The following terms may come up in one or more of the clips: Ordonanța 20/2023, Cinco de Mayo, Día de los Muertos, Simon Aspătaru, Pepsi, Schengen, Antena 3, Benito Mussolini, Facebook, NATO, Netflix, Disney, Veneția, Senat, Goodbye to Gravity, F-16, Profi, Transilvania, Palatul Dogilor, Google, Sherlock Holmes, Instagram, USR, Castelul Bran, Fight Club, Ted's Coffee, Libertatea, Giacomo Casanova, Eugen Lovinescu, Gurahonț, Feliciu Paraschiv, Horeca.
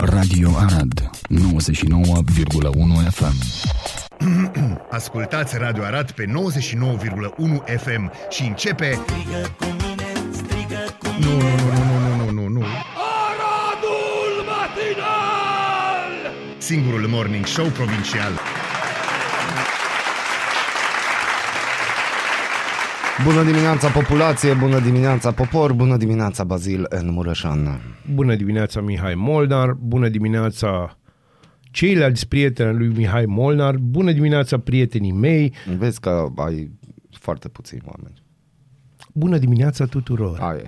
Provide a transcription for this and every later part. Radio Arad 99,1 FM. Ascultați Radio Arad pe 99,1 FM și începe... Strigă cu mine, strigă cu mine. Nu. Aradul matinal! Singurul morning show provincial. Bună dimineața populație, bună dimineața popor, bună dimineața Basil N. Mureșan. Bună dimineața Mihai Molnar, bună dimineața ceilalți prieteni al lui Mihai Molnar, bună dimineața prietenii mei. Vezi că ai foarte puțini oameni. Bună dimineața tuturor.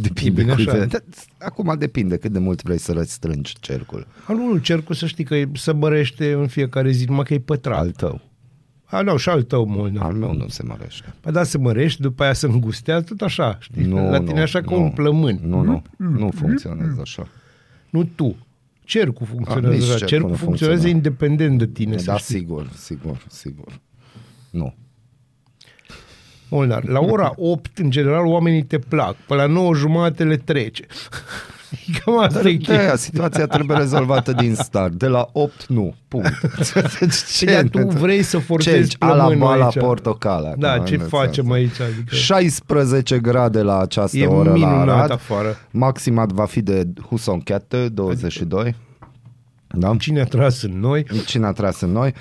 Depinde cât. Acum depinde cât de mult vrei să răstrângi cercul. Alunul cercul să știi că se mărește în fiecare zi, numai că e pătrat. Al tău. Nu, și al tău mult. Al meu nu se mărește. Păi da, se mărește, după aia se îngustează, tot așa, știi? Nu, la tine nu, așa ca un plămân. Nu funcționează așa. Nu tu. Cercul funcționează așa. Cercul funcționează independent de tine. Da, sigur. Nu. Molnar, la ora 8, în general, oamenii te plac. Pe la 9:30 le trece. Cam asta e chestia. Situația trebuie rezolvată din start. De la 8, nu. Punct. Deci, tu vrei să forțezi plămânul aici. Ala portocala. Da, ce facem aici? Adică... 16 grade la această oră la Arad. Afară. Maxima va fi de Husonchete, 22. Adică... Da? Cine a tras în noi?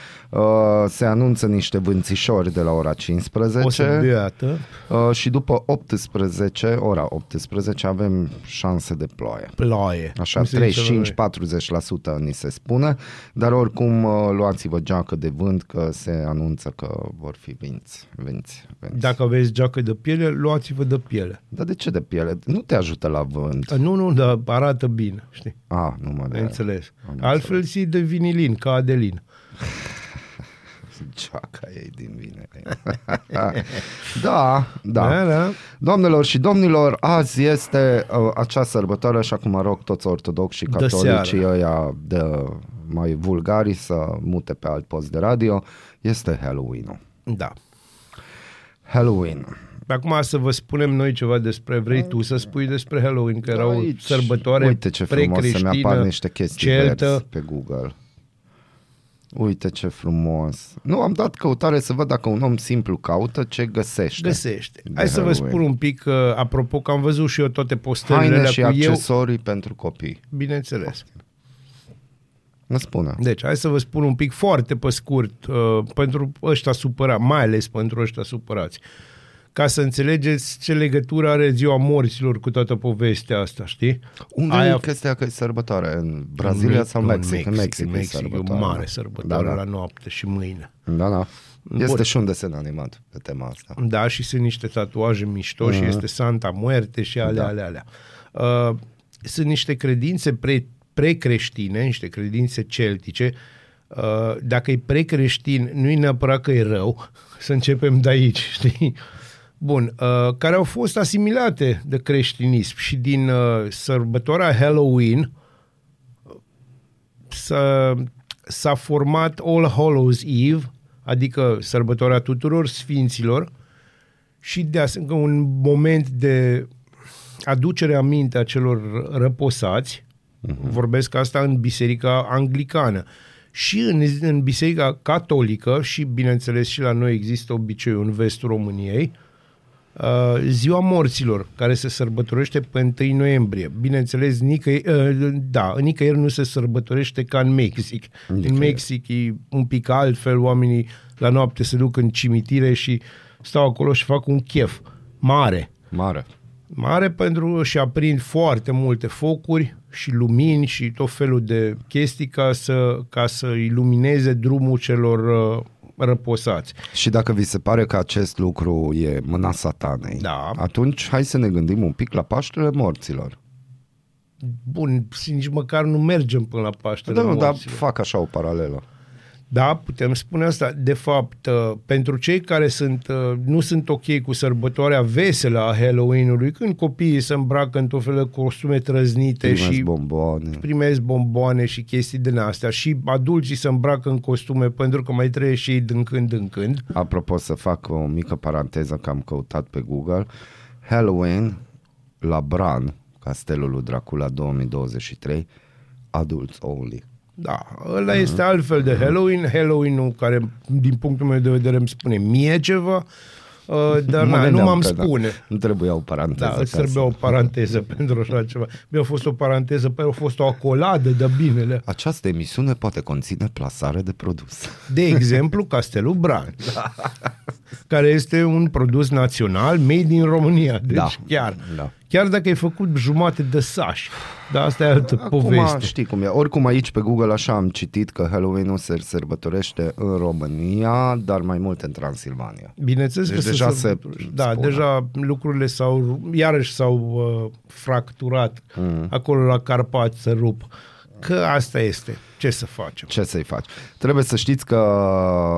Se anunță niște vânțișori de la ora 15. O să beată. Și după 18, ora 18, avem șanse de ploaie. Ploaie. Așa, 35-40% ni se spune, dar oricum luați-vă geacă de vânt că se anunță că vor fi vinți. Dacă aveți geacă de piele, luați-vă de piele. Dar de ce de piele? Nu te ajută la vânt. Nu, dar arată bine, știi? Nu mă înțeles. Altfel ții de vinilin, ca Adelin. Ceaca ei din vine. Da. Doamnelor și domnilor, azi este acea sărbătoare, așa cum mă rog toți ortodoxi și catolicii ăia de mai vulgari să mute pe alt post de radio, este Halloween-ul. Da. Halloween. Acum să vă spunem noi ceva despre, vrei tu să spui despre Halloween, că era o sărbătoare precreștină. Uite ce frumos să mi apar niște chestii verzi pe Google. Uite ce frumos. Nu, am dat căutare să văd dacă un om simplu caută ce găsește. Hai să vă spun un pic, apropo, că am văzut și eu toate postările alea cu eu. Haine și accesorii pentru copii. Bineînțeles. Mă spune. Deci, hai să vă spun un pic foarte pe scurt, pentru ăștia supărați, mai ales pentru ăștia supărați. Ca să înțelegeți ce legătură are ziua morților cu toată povestea asta, știi? Unde e chestia că e sărbătoare? În Brazilia sau Mexic? Mexic e o mare sărbătoare la noapte și mâine. Da. Este și un desen animat pe tema asta. Da, și sunt niște tatuaje mișto și este Santa Muerte și alea. Sunt niște credințe precreștine, niște credințe celtice. Dacă e precreștin, nu e neapărat că e rău. Să începem de aici, știi? Bun, care au fost asimilate de creștinism și din sărbătoarea Halloween s-a format All Hallows Eve, adică sărbătoarea tuturor sfinților și de asemenea un moment de aducere aminte a celor răposați, vorbesc asta în biserica anglicană. Și în biserica catolică și, bineînțeles, și la noi există obiceiul în vestul României, ziua morților, care se sărbătorește pe 1 noiembrie. Bineînțeles, nicăieri nu se sărbătorește ca în Mexic. În Mexic e un pic altfel, oamenii la noapte se duc în cimitire și stau acolo și fac un chef mare pentru și aprind foarte multe focuri și lumini și tot felul de chestii ca să ilumineze drumul celor răposați. Și dacă vi se pare că acest lucru e mâna satanei, atunci hai să ne gândim un pic la Paștele Morților. Bun, nici măcar nu mergem până la Paștele Morților. Dar fac așa o paralelă. Da, putem spune asta. De fapt, pentru cei care nu sunt ok cu sărbătoarea veselă a Halloween-ului, când copiii se îmbracă în tot felul de costume trăznite, primesc bomboane și chestii din astea, și adulții se îmbracă în costume pentru că mai trăiesc și ei din când în când. Apropo, să fac o mică paranteză că am căutat pe Google. Halloween la Bran, Castelul Dracula 2023, adults only. Da, ăla este altfel de Halloween. Halloween-ul care, din punctul meu de vedere, îmi spune mie ceva, dar nu m-am spune. Da. Nu trebuia o paranteză. Da, îți trebuia o paranteză pentru așa ceva. Mi-a fost o paranteză, pe a fost o acoladă de binele. Această emisiune poate conține plasare de produs. De exemplu, Castelul Bran, da, care este un produs național made din România. Deci da, chiar... Da. Chiar dacă ai făcut jumate de sași. Dar asta e altă poveste. Acum știi cum e. Oricum aici pe Google așa am citit că Halloween-ul se sărbătorește în România, dar mai mult în Transilvania. Bineînțeles deci că deja se da, spune. Deja lucrurile s-au fracturat. Acolo la Carpați se rup. Că asta este. Ce să facem? Ce să-i faci? Trebuie să știți că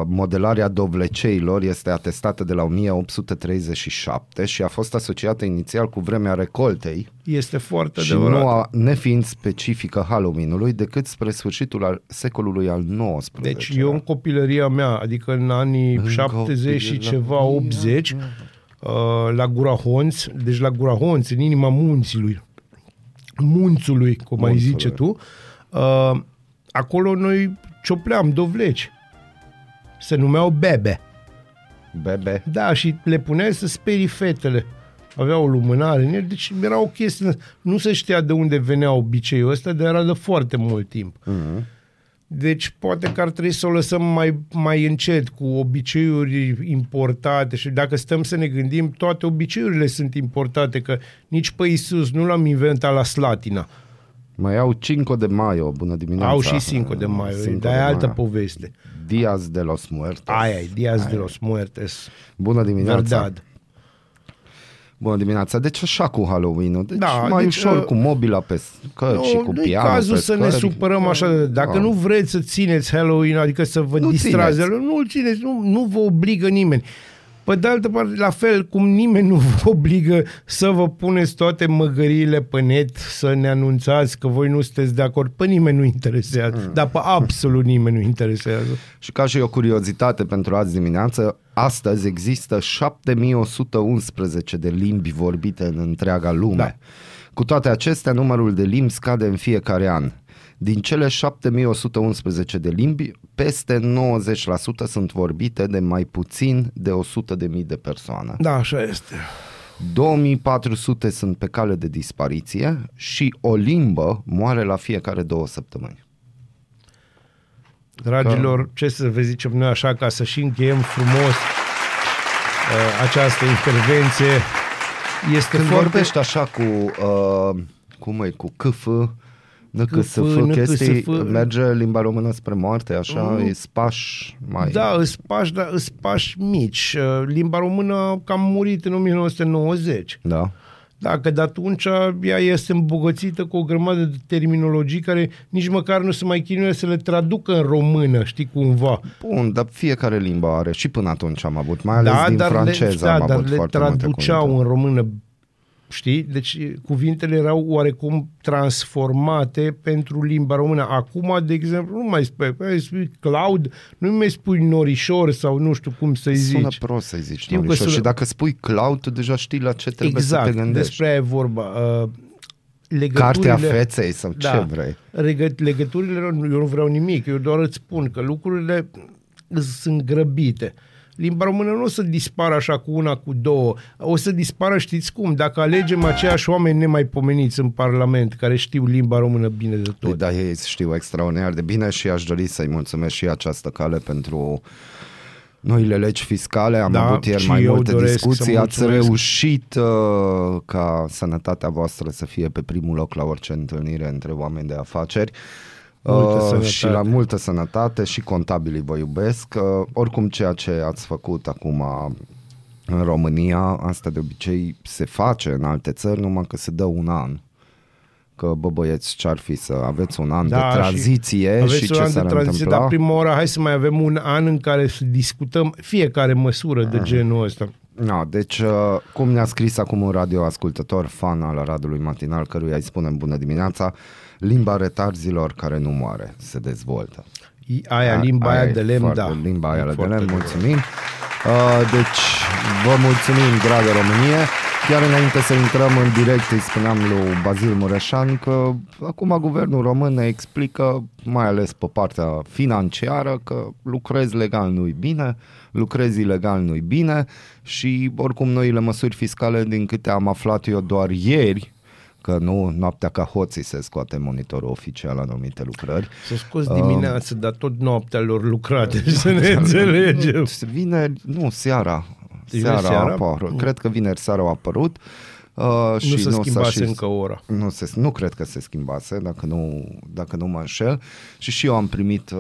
modelarea dovleceilor este atestată de la 1837 și a fost asociată inițial cu vremea recoltei. Este foarte și adevărat. Nefiind specifică Halloween-ului decât spre sfârșitul secolului al XIX. Deci eu în copilăria mea, adică în anii în 70 și ceva, 80, la Gurahonț, deci la Gurahonț, în inima munțului, cum ai zice tu, acolo noi ciopleam dovleci. Se numeau bebe. Bebe? Da, și le puneai să sperii fetele. Aveau o lumânare în el, deci era o chestie. Nu se știa de unde venea obiceiul ăsta, dar era de foarte mult timp. Deci poate că ar trebui să o lăsăm mai încet cu obiceiuri importate și dacă stăm să ne gândim, toate obiceiurile sunt importate, că nici pe Iisus nu l-am inventat la Slatina. Mai au Cinco de Mayo, bună dimineața. Au și Cinco de Mayo, dar e altă poveste. Día de los Muertos. Día de los Muertos. Bună dimineața. Verdad. Bună dimineața. Deci așa cu Halloween-ul. Deci da, mai deci, ușor cu mobila pe scări și cu pianul. Nu e cazul să ne supărăm așa. Dacă nu vreți să țineți Halloween, adică să vă distrați, nu-l țineți, nu vă obligă nimeni. Pe de altă parte, la fel cum nimeni nu vă obligă să vă puneți toate măgăriile pe net, să ne anunțați că voi nu sunteți de acord, pe nimeni nu interesează, dar pe absolut nimeni nu interesează. Și ca și o curiozitate pentru azi dimineață, astăzi există 7111 de limbi vorbite în întreaga lume. Da. Cu toate acestea, numărul de limbi scade în fiecare an. Din cele 7111 de limbi, peste 90% sunt vorbite de mai puțin de 100.000 de persoane. Da, așa este. 2400 sunt pe cale de dispariție și o limbă moare la fiecare 2 săptămâni. Dragilor, ce să vă zicem noi așa ca să și încheiem frumos această intervenție. Este când foarte... vorbești așa cu cu câf, merge limba română spre moarte, așa, spași mai... Da, spași mici. Limba română cam murit în 1990. Da. Da, că de atunci ea este îmbogățită cu o grămadă de terminologii care nici măcar nu se mai chinuie să le traducă în română, știi, cumva. Bun, dar fiecare limbă are. Și până atunci am avut, mai ales din franceză am avut foarte multe cuvinte. Le traduceau în română. Știi? Deci cuvintele erau oarecum transformate pentru limba română. Acum, de exemplu, nu mai spui cloud, nu mai spui norișor sau nu știu cum să-i zici. Sună prost să-i zici norișor. Și dacă spui cloud, tu deja știi la ce trebuie să te gândești. Despre aia e vorba. Cartea feței sau ce vrei. Legăturile, eu nu vreau nimic, eu doar îți spun că lucrurile sunt grăbite. Limba română nu o să dispară așa cu una, cu două. O să dispară, știți cum, dacă alegem aceiași oameni nemaipomeniți în Parlament, care știu limba română bine de tot. Da, ei știu extraordinar de bine și aș dori să-i mulțumesc și această cale pentru noile legi fiscale. Am avut ieri mai multe discuții. Ați reușit ca sănătatea voastră să fie pe primul loc la orice întâlnire între oameni de afaceri. Și la multă sănătate și contabilii vă iubesc. Oricum ceea ce ați făcut acum în România, asta de obicei se face în alte țări, numai că se dă un an. Că bă băieți, ce-ar fi să aveți un an de tranziție și ce s-ar întâmpla? Dar prima oară hai să mai avem un an în care să discutăm fiecare măsură de genul ăsta. No, deci, cum ne-a scris acum un radioascultător, fan al Aradului Matinal, căruia îi spunem bună dimineața, limba retarzilor care nu moare, se dezvoltă. Limba aia de lemn, da. Limba aia de lemn, mulțumim. Deci, vă mulțumim, dragă Românie. Chiar înainte să intrăm în direct, îi spuneam lui Basil Mureșan că acum guvernul român ne explică, mai ales pe partea financiară, că lucrezi legal nu-i bine, lucrezi ilegal nu-i bine și oricum noile măsuri fiscale, din câte am aflat eu doar ieri, că nu noaptea ca hoții se scoate monitorul oficial la anumite lucrări. S-a scos dimineață, dar tot noaptea lor lucrate, să ne înțelegem. Vineri, nu, seara apărut. Cred că vineri seara a apărut. Și nu se schimbase încă ora. Nu cred că se schimbase, dacă nu mă înșel. Și eu am primit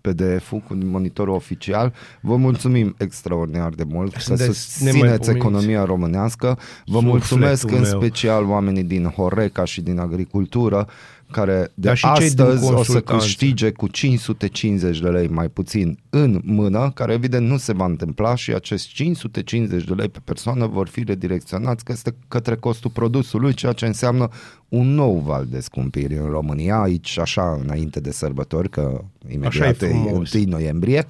PDF-ul cu monitorul oficial. Vă mulțumim extraordinar de mult că susțineți economia românească. Vă mulțumesc în special oamenii din Horeca și din agricultură, care de astăzi o să câștige cu 550 de lei mai puțin în mână, care evident nu se va întâmpla și acești 550 de lei pe persoană vor fi redirecționați către costul produsului, ceea ce înseamnă un nou val de scumpiri în România, aici așa înainte de sărbători, că imediat e 1 noiembrie.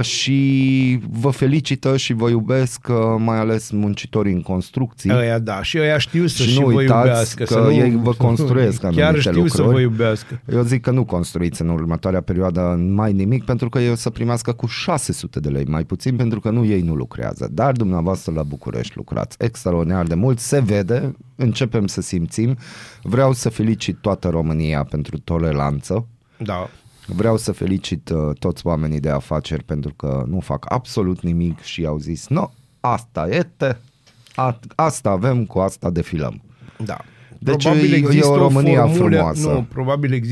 Și vă felicită și vă iubesc, mai ales muncitorii în construcții. Aia da, și ăia știu să și vă iubească. Că să ei vă construiesc anumite lucruri. Chiar știu să vă iubească. Eu zic că nu construiți în următoarea perioadă mai nimic, pentru că ei o să primească cu 600 de lei mai puțin, pentru că ei nu lucrează. Dar dumneavoastră la București lucrați extraordinar de mult, se vede, începem să simțim. Vreau să felicit toată România pentru toleranță. Da. Vreau să felicit toți oamenii de afaceri pentru că nu fac absolut nimic și au zis, no, asta este, asta avem, cu asta defilăm. Da. Deci e o România frumoasă. Nu, probabil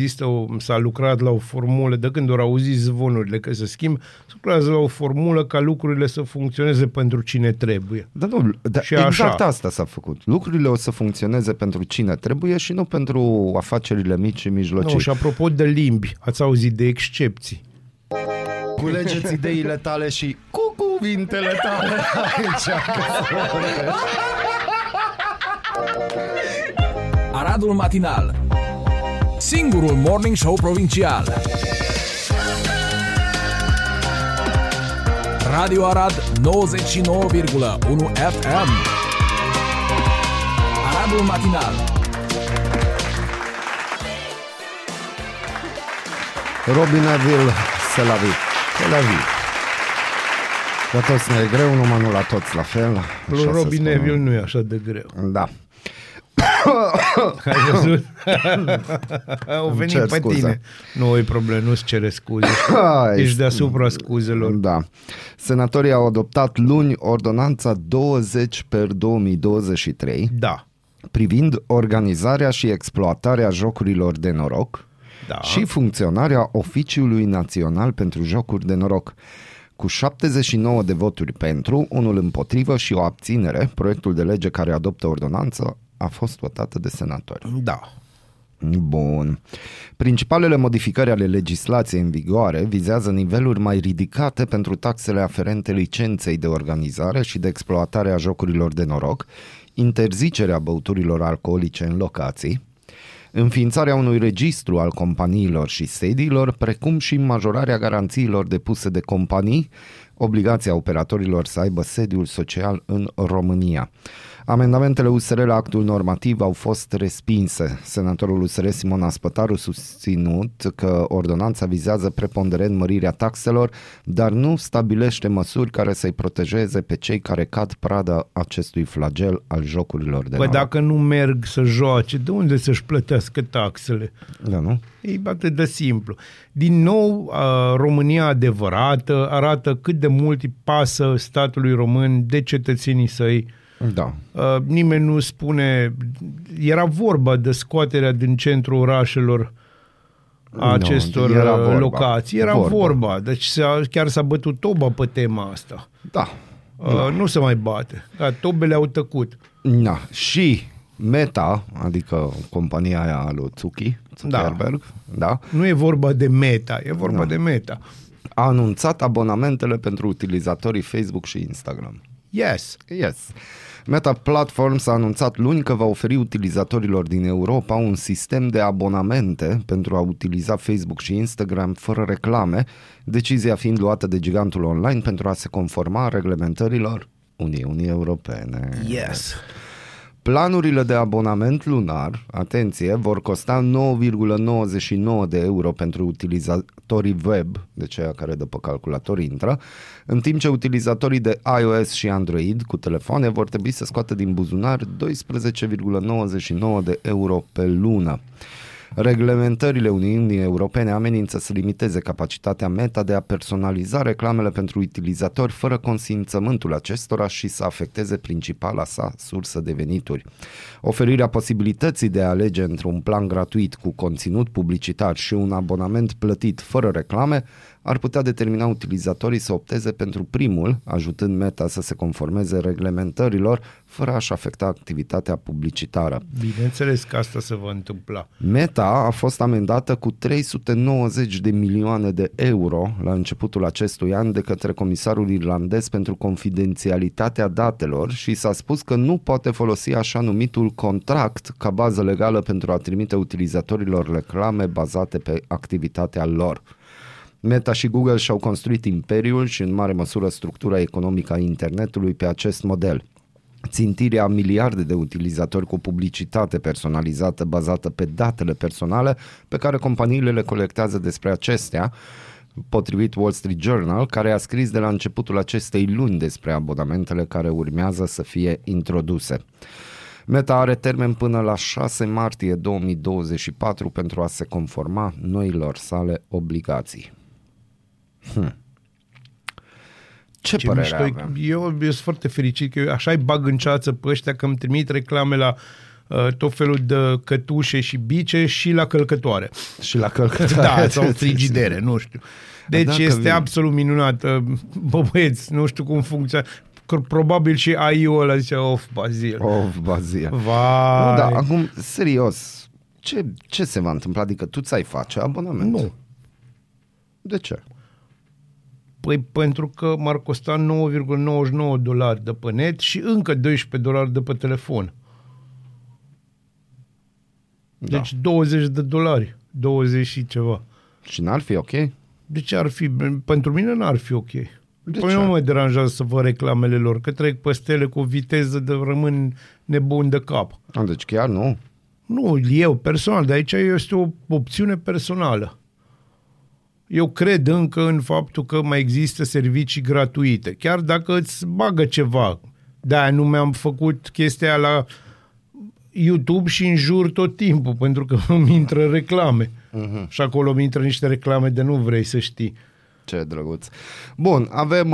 s-a lucrat la o formulă, de când ori auzi zvonurile că se schimb, se lucrează la o formulă ca lucrurile să funcționeze pentru cine trebuie. Da, nu, exact asta s-a făcut. Lucrurile o să funcționeze pentru cine trebuie și nu pentru afacerile mici și mijlocii. Nu, și apropo de limbi, ați auzit de excepții. Culegeți ideile tale și cu cuvintele tale aici. Aradul matinal, singurul morning show provincial. Radio Arad 99,1 FM. Aradul matinal. Robinaville, Selavi. La toți ne e greu, numai nu la toți la fel. Robinaville nu e așa de greu. Da. Ai văzut? Au venit pe scuze. Tine. Nu e problemă, nu-ți cere scuze. Ești deasupra scuzelor. Da. Senatorii au adoptat luni Ordonanța 20/2023. Da. Privind organizarea și exploatarea jocurilor de noroc. Da. Și funcționarea Oficiului Național pentru Jocuri de Noroc. Cu 79 de voturi pentru, unul împotrivă și o abținere, proiectul de lege care adoptă ordonanța a fost votată de senatori. Da. Bun. Principalele modificări ale legislației în vigoare vizează niveluri mai ridicate pentru taxele aferente licenței de organizare și de exploatare a jocurilor de noroc, interzicerea băuturilor alcoolice în locații, înființarea unui registru al companiilor și sediilor, precum și majorarea garanțiilor depuse de companii, obligația operatorilor să aibă sediul social în România. Amendamentele USR la actul normativ au fost respinse. Senatorul USR Simon Aspătaru susținut că ordonanța vizează preponderent mărirea taxelor, dar nu stabilește măsuri care să-i protejeze pe cei care cad prada acestui flagel al jocurilor de noroc. Păi dacă nu merg să joace, de unde să-și plătească taxele? Da, nu? E atât de simplu. Din nou, România adevărată arată cât de mult îi pasă statului român de cetățenii săi. Da. Nimeni nu spune, era vorba de scoaterea din centrul orașelor a acestor locații, era vorba. Deci chiar s-a bătut toba pe tema asta. Da. Nu se mai bate, tobele au tăcut. Da. Și Meta, adică compania aia a lui Zuckerberg, da. Nu e vorba de Meta, e vorba de Meta. A anunțat abonamentele pentru utilizatorii Facebook și Instagram. Yes. Meta Platforms a anunțat luni că va oferi utilizatorilor din Europa un sistem de abonamente pentru a utiliza Facebook și Instagram fără reclame, decizia fiind luată de gigantul online pentru a se conforma reglementărilor Uniunii Europene. Yes. Planurile de abonament lunar, atenție, vor costa 9,99 de euro pentru utilizatorii web, de ceea care dă pe calculator intră, în timp ce utilizatorii de iOS și Android cu telefoane vor trebui să scoată din buzunar 12,99 de euro pe lună. Reglementările Uniunii Europene amenință să limiteze capacitatea Meta de a personaliza reclamele pentru utilizatori fără consimțământul acestora și să afecteze principala sa sursă de venituri. Oferirea posibilității de a alege între un plan gratuit cu conținut publicitar și un abonament plătit fără reclame ar putea determina utilizatorii să opteze pentru primul, ajutând Meta să se conformeze reglementărilor fără a-și afecta activitatea publicitară. Bineînțeles că asta se va întâmpla. Meta a fost amendată cu 390 de milioane de euro la începutul acestui an de către comisarul irlandez pentru confidențialitatea datelor și s-a spus că nu poate folosi așa numitul contract ca bază legală pentru a trimite utilizatorilor reclame bazate pe activitatea lor. Meta și Google și-au construit imperiul și în mare măsură structura economică a internetului pe acest model. Țintirea a miliarde de utilizatori cu publicitate personalizată bazată pe datele personale pe care companiile le colectează despre acestea, potrivit Wall Street Journal, care a scris de la începutul acestei luni despre abonamentele care urmează să fie introduse. Meta are termen până la 6 martie 2024 pentru a se conforma noilor sale obligații. Ce părere avem? Eu sunt foarte fericit că așa-i bag în ceață pe ăștia că îmi trimit reclame la tot felul de cătușe și bice și la călcătoare. Și la călcătoare. Da, sau frigidere, nu știu. Deci este absolut minunat. Bă, băieți, nu știu cum funcționează. Probabil și AI-ul ăla zicea Of, Basil. Vai. Nu, da, acum, serios, ce se va întâmpla? Adică tu ți-ai face abonament? Nu. De ce? Păi pentru că m-ar costa $9.99 de pe net și încă $12 de pe telefon. Deci da. $20. 20 și ceva. Și n-ar fi ok? De ce ar fi? Pentru mine n-ar fi ok. Păi nu mă deranjează să vă reclamele lor, că trec pe stele cu viteză de rămân nebun de cap. Deci chiar nu? Nu, eu personal, de aici este o opțiune personală. Eu cred încă în faptul că mai există servicii gratuite, chiar dacă îți bagă ceva. De-aia nu mi-am făcut chestia la YouTube și în jur tot timpul, pentru că îmi intră reclame. Uh-huh. Și acolo îmi intră niște reclame de nu vrei să știi. Ce drăguț. Bun, avem...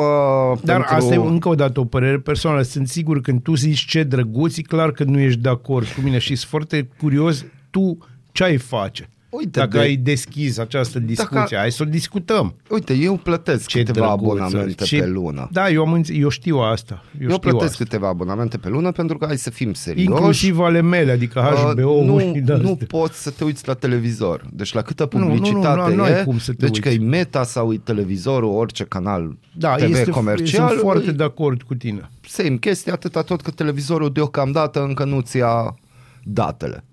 Dar pentru... asta e încă o dată o părere personală. Sunt sigur când tu zici ce drăguț, e clar că nu ești de acord cu mine și sunt foarte curios tu ce ai face. Uite, dacă ai deschis această discuție, dacă... hai să o discutăm. Uite, eu plătesc câteva abonamente pe lună. Da, eu știu asta. Eu plătesc asta. Câteva abonamente pe lună pentru că hai să fim serioși. Inclusiv ale mele, adică HBO. Nu poți să te uiți la televizor. Deci la câtă publicitate nu e, cum să te deci uiți. Că e Meta sau e televizorul, orice canal TV comercial. Sunt foarte de acord cu tine. Same chestie, atâta tot că televizorul deocamdată încă nu ți-a datele.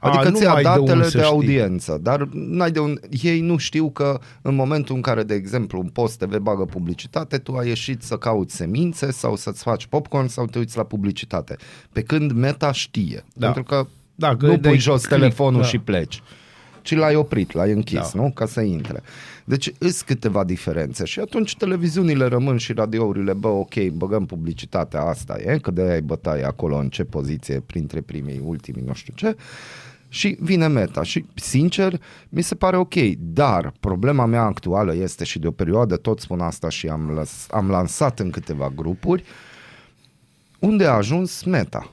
Adică ți-a datele de audiență, dar n-ai de un... ei nu știu că în momentul în care, de exemplu, un post TV bagă publicitate, tu ai ieșit să cauți semințe sau să-ți faci popcorn sau te uiți la publicitate. Pe când Meta știe, pentru că nu pui jos telefonul și pleci, ci l-ai oprit, l-ai închis, nu? Ca să intre. Deci îs câteva diferențe și atunci televiziunile rămân și radiourile, băgăm publicitatea, asta e, că de-aia ai bătaie acolo în ce poziție, printre primii, ultimii, nu știu ce. Și vine Meta și, sincer, mi se pare ok, dar problema mea actuală este și de o perioadă, tot spun asta și am lansat în câteva grupuri, unde a ajuns Meta.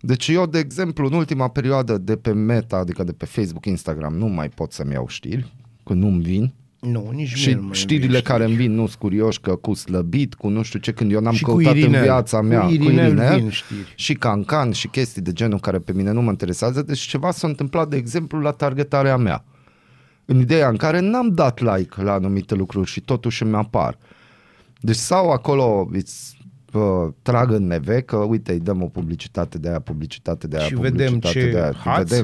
Deci eu, de exemplu, în ultima perioadă de pe Meta, adică de pe Facebook, Instagram, nu mai pot să-mi iau știri, că nu-mi vin. Nu, nici și mie știrile care îmi vin, nu-s curioși că cu slăbit, cu nu știu ce, când eu n-am și căutat Irine, în viața mea cu Irine și cancan și chestii de genul care pe mine nu mă interesează. Deci ceva s-a întâmplat, de exemplu, la targetarea mea, în ideea în care n-am dat like la anumite lucruri și totuși îmi apar. Deci sau acolo îți trag în neve că uite, îi dăm o publicitate de aia și vedem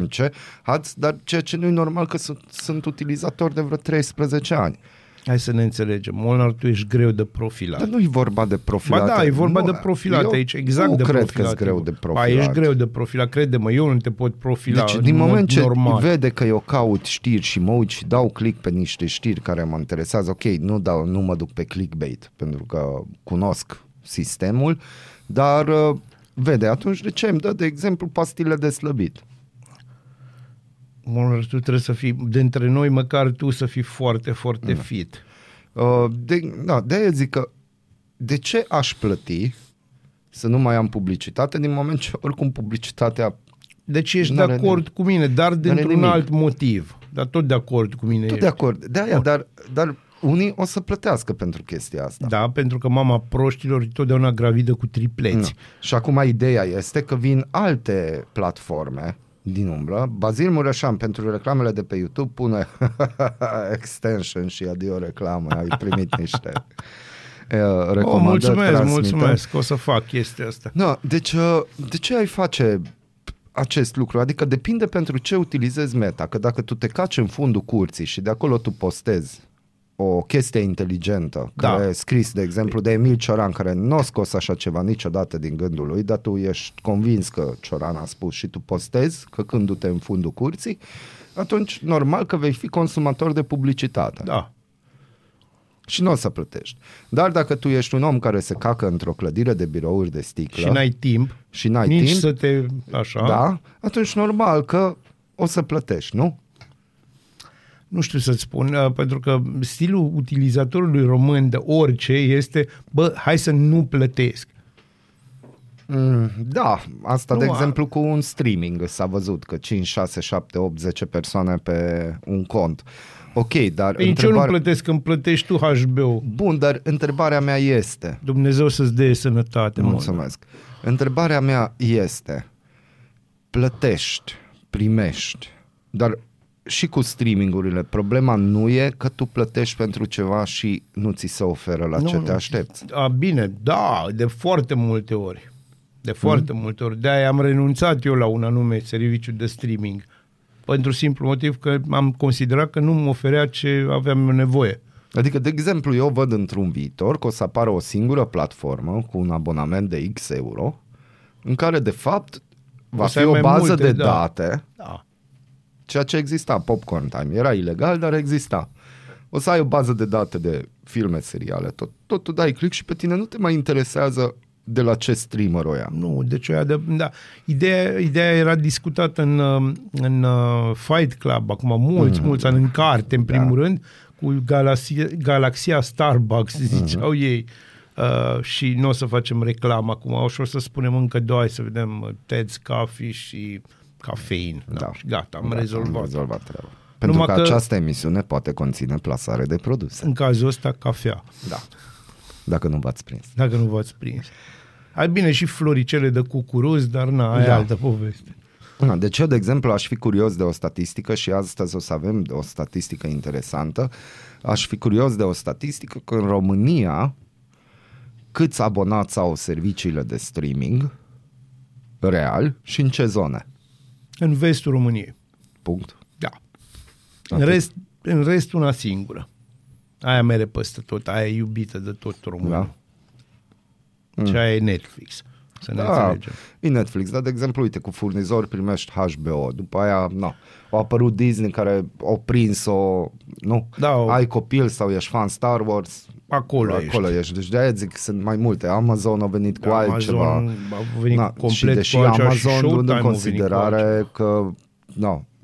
ce hați, dar ceea ce nu e normal că sunt utilizatori de vreo 13 ani. Hai să ne înțelegem, Molnar, tu ești greu de profilat. Dar nu e vorba de profilat. Ba da, e vorba de profilat aici, exact de profilat. Nu cred că e greu de profilat. Ba, ești greu de profilat, crede-mă, eu nu te pot profila. Deci din moment ce vede că eu caut știri și mă uit și dau click pe niște știri care mă interesează, ok, nu mă duc pe clickbait, pentru că cunosc sistemul, dar vede, atunci de ce îmi dă, de exemplu, pastile de slăbit? Molnar, tu trebuie să fii, dintre noi măcar tu să fii foarte, foarte fit. De-aia zic că de ce aș plăti să nu mai am publicitate din moment ce oricum publicitatea... Deci ești de acord cu mine, dar dintr-un alt motiv. Dar tot de acord cu mine. Tot de acord. De-aia, dar unii o să plătească pentru chestia asta. Da, pentru că mama proștilor e totdeauna gravidă cu tripleți. Și acum ideea este că vin alte platforme din umbră. Basil Mureșan pentru reclamele de pe YouTube pune extension și adio reclamă, ai primit niște recomandări. Oh, mulțumesc, o să fac chestia asta. No, deci de ce ai face acest lucru? Adică depinde pentru ce utilizezi Meta, că dacă tu te caci în fundul curții și de acolo tu postezi o chestie inteligentă, care e scris, de exemplu, de Emil Cioran, care nu a scos așa ceva niciodată din gândul lui, dar tu ești convins că Cioran a spus și tu postezi, căcându-te în fundul curții, atunci normal că vei fi consumator de publicitate. Da. Și nu o să plătești. Dar dacă tu ești un om care se cacă într-o clădire de birouri de sticlă și n-ai timp, să te... așa. Da, atunci normal că o să plătești, nu? Nu știu să-ți spun, pentru că stilul utilizatorului român de orice este, bă, hai să nu plătesc. Da, asta nu, de exemplu cu un streaming s-a văzut că 5, 6, 7, 8, 10 persoane pe un cont. Ok, dar eu nu plătesc, îmi plătești tu HBO. Bun, dar întrebarea mea este... Dumnezeu să-ți dea sănătate. Mulțumesc. Mă. Întrebarea mea este, plătești, primești, dar... Și cu streamingurile, problema nu e că tu plătești pentru ceva și nu ți se oferă la ce te aștepți. Bine, da, de foarte multe ori. De foarte multe ori. De-aia am renunțat eu la un anume serviciu de streaming. Pentru simplu motiv că am considerat că nu mă oferea ce aveam nevoie. Adică, de exemplu, eu văd într-un viitor că o să apară o singură platformă cu un abonament de X euro în care, de fapt, va fi o bază multe, de date... Da. Ceea ce exista, Popcorn Time, era ilegal, dar exista. O să ai o bază de date de filme, seriale, tot tu dai click și pe tine nu te mai interesează de la ce streamer o ia. Nu, deci da. Ideea era discutată în Fight Club, acum mulți ani, în carte, în primul rând, cu Galaxia Starbucks, ziceau ei. Și nu o să facem reclamă acum, și o să spunem încă doi, să vedem Ted's Coffee și... cafein. Da. Și gata, am rezolvat treaba. Pentru că această emisiune poate conține plasare de produse. În cazul ăsta, cafea. Da. Dacă nu v-ați prins. Ai bine și floricele de cucuruz, dar e altă poveste. Deci eu, de exemplu, aș fi curios de o statistică și astăzi o să avem o statistică interesantă. Aș fi curios de o statistică că în România câți abonați au serviciile de streaming real și în ce zone? În vestul României. Punct. Da. În rest una singură. Aia mere peste tot, aia e iubită de tot românul. Da. Și aia e Netflix. Să ne înțelegem. E Netflix, dar de exemplu, uite, cu furnizori primești HBO, după aia, a apărut Disney care o prins-o, nu? Da, ai copil sau ești fan Star Wars, acolo ești. Deci de-aia zic, sunt mai multe. Amazon a venit cu altceva. A venit complet și deși Amazon luând în considerare că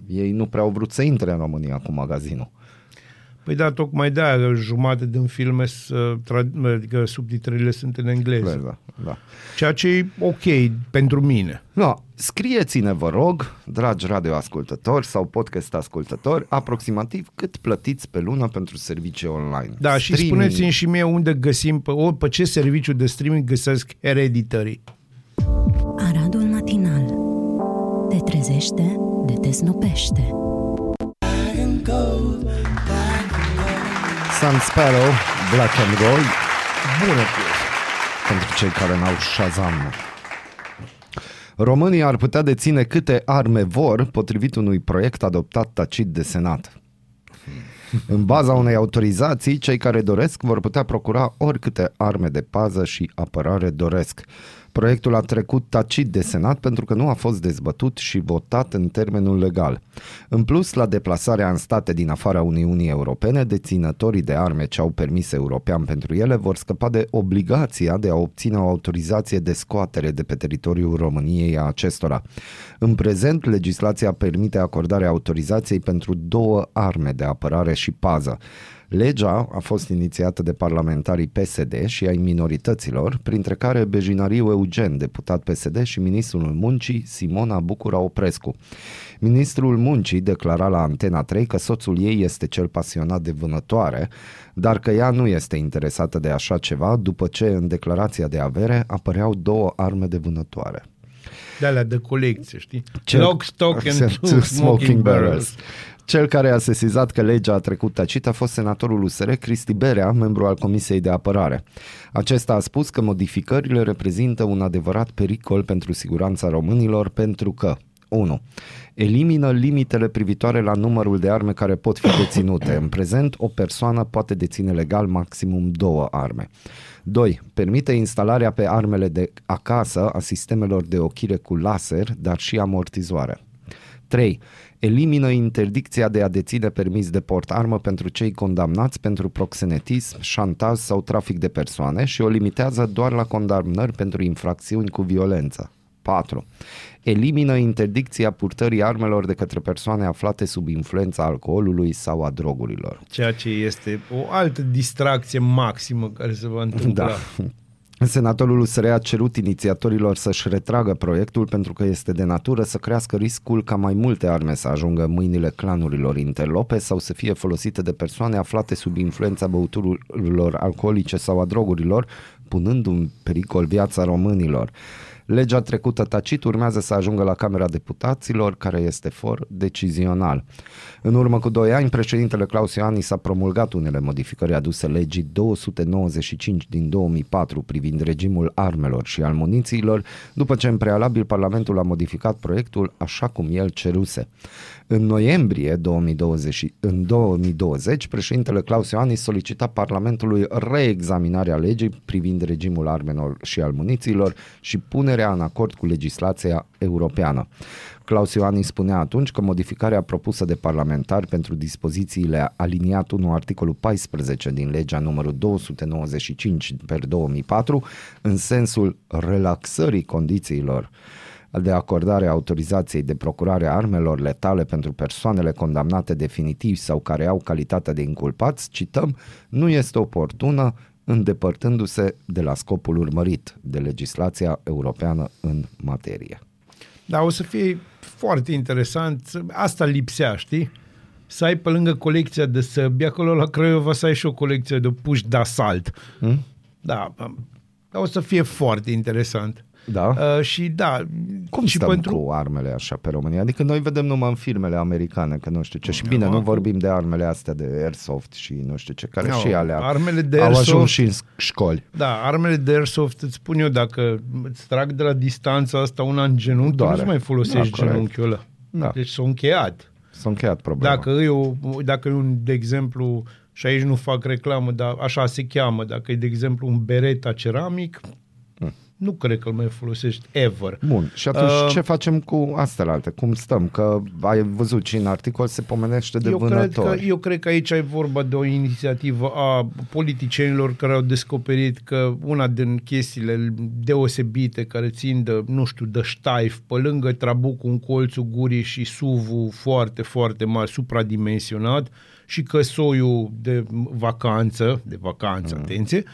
ei nu prea au vrut să intre în România cu magazinul. Păi da, tocmai de-aia jumate din filme, adică subtitrările sunt în engleză. Da. Ceea ce e ok pentru mine. Scrieți-ne, vă rog, dragi radioascultători sau podcast-ascultători, aproximativ cât plătiți pe lună pentru servicii online. Da, streaming. Și spuneți-mi și mie unde găsim, pe ce serviciu de streaming găsesc Hereditary. Aradul matinal. Te trezește, de te snopește. Sun Sparrow, Black and Gold. Bună piesă pentru cei care n-au Shazam. România ar putea deține câte arme vor, potrivit unui proiect adoptat tacit de Senat. În baza unei autorizații, cei care doresc vor putea procura oricâte arme de pază și apărare doresc. Proiectul a trecut tacit de Senat pentru că nu a fost dezbătut și votat în termenul legal. În plus, la deplasarea în state din afara Uniunii Europene, deținătorii de arme ce au permis european pentru ele vor scăpa de obligația de a obține o autorizație de scoatere de pe teritoriul României a acestora. În prezent, legislația permite acordarea autorizației pentru 2 arme de apărare și pază. Legea a fost inițiată de parlamentarii PSD și ai minorităților, printre care Bejinariu Eugen, deputat PSD, și ministrul muncii Simona Bucura Oprescu. Ministrul muncii declara la Antena 3 că soțul ei este cel pasionat de vânătoare, dar că ea nu este interesată de așa ceva, după ce în declarația de avere apăreau 2 arme de vânătoare. De alea de colecție, știi? Lock, stock and smoking barrels. Cel care a sesizat că legea a trecut tacit a fost senatorul USR Cristi Berea, membru al Comisiei de Apărare. Acesta a spus că modificările reprezintă un adevărat pericol pentru siguranța românilor pentru că 1. Elimină limitele privitoare la numărul de arme care pot fi deținute. În prezent, o persoană poate deține legal maximum 2 arme. 2. Permite instalarea pe armele de acasă a sistemelor de ochire cu laser, dar și amortizoare. 3. Elimină interdicția de a deține permis de port armă pentru cei condamnați pentru proxenetism, șantaj sau trafic de persoane și o limitează doar la condamnări pentru infracțiuni cu violență. 4. Elimină interdicția purtării armelor de către persoane aflate sub influența alcoolului sau a drogurilor. Ceea ce este o altă distracție maximă care se va întâmpla. Da. Senatorul USR a cerut inițiatorilor să-și retragă proiectul pentru că este de natură să crească riscul ca mai multe arme să ajungă în mâinile clanurilor interlope sau să fie folosite de persoane aflate sub influența băuturilor alcoolice sau a drogurilor, punând în pericol viața românilor. Legea trecută tacit urmează să ajungă la Camera Deputaților, care este for decizional. În urmă cu 2 ani, președintele Klaus Iohannis a promulgat unele modificări aduse legii 295 din 2004 privind regimul armelor și al munițiilor, după ce în prealabil Parlamentul a modificat proiectul așa cum el ceruse. În noiembrie 2020, președintele Klaus Iohannis solicita Parlamentului reexaminarea legii privind regimul armelor și al munițiilor și punerea în acord cu legislația europeană. Klaus Iohannis spunea atunci că modificarea propusă de parlamentari pentru dispozițiile aliniat 1 articolul 14 din legea numărul 295/2004 în sensul relaxării condițiilor de acordare a autorizației de procurare a armelor letale pentru persoanele condamnate definitiv sau care au calitatea de inculpați, cităm, nu este oportună, îndepărtându-se de la scopul urmărit de legislația europeană în materie. Da, o să fie foarte interesant, asta lipsea, știi? Să ai pe lângă colecția de săbi, acolo la Craiova să ai și o colecție de puși de asalt. Da, o să fie foarte interesant. Da. Și da, cum și stăm pentru... cu armele așa pe România? Adică noi vedem numai în filmele americane, că nu știu ce, și bine, nu vorbim de armele astea de airsoft și nu știu ce, care și alea armele de au airsoft, ajuns și în școli. Da, armele de airsoft, îți spun eu, dacă îți trag de la distanța asta una în genunchi, nu-ți mai folosești genunchiul ăla. Da. Deci s-a încheiat. S-a încheiat problema. Dacă e un, de exemplu, și aici nu fac reclamă, dar așa se cheamă, dacă e, de exemplu, un Beretta ceramic... Nu cred că îl mai folosești ever. Bun. Și atunci ce facem cu astelalte? Cum stăm? Că ai văzut și în articol se pomenește de vânători. Eu cred că aici e vorba de o inițiativă a politicienilor care au descoperit că una din chestiile deosebite care țin de, nu știu, de ștaif, pe lângă trabucul în colțul gurii și suvul foarte, foarte mare, supradimensionat și căsoiul de vacanță, atenție,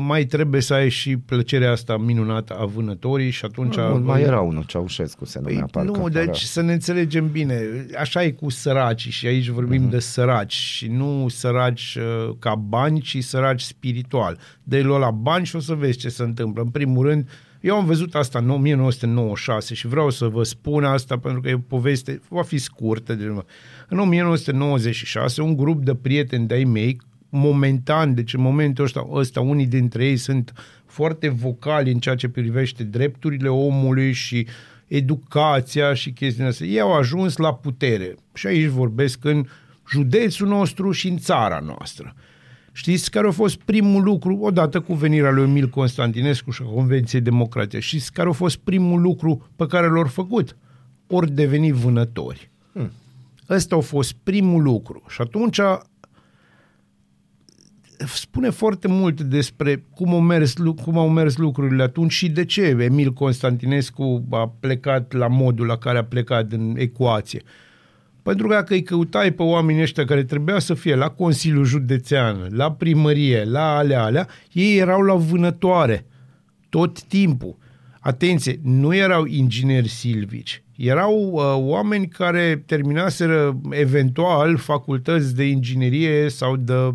mai trebuie să ai și plăcerea asta minunată a vânătorii și atunci... Mai era unul, Ceaușescu se numea parcă. Nu, deci să ne înțelegem bine, așa e cu săracii și aici vorbim de săraci și nu săraci ca bani, ci săraci spiritual. Dă-i la bani și o să vezi ce se întâmplă. În primul rând, eu am văzut asta în 1996 și vreau să vă spun asta pentru că e o poveste, va fi scurtă. În 1996, un grup de prieteni de-ai mei, momentan, deci în momentul ăsta unii dintre ei sunt foarte vocali în ceea ce privește drepturile omului și educația și chestiile astea. Ei au ajuns la putere și aici vorbesc în județul nostru și în țara noastră. Știți care a fost primul lucru, odată cu venirea lui Emil Constantinescu și a Convenției Democrate, știți care a fost primul lucru pe care l-au făcut? Ori deveni vânători. Ăsta a fost primul lucru. Și atunci spune foarte mult despre cum au mers lucrurile atunci și de ce Emil Constantinescu a plecat la modul la care a plecat în ecuație. Pentru că dacă îi căutai pe oamenii ăștia care trebuia să fie la Consiliul Județean, la primărie, la alea, ei erau la vânătoare tot timpul. Atenție, nu erau ingineri silvici, erau oameni care terminaseră eventual facultăți de inginerie sau de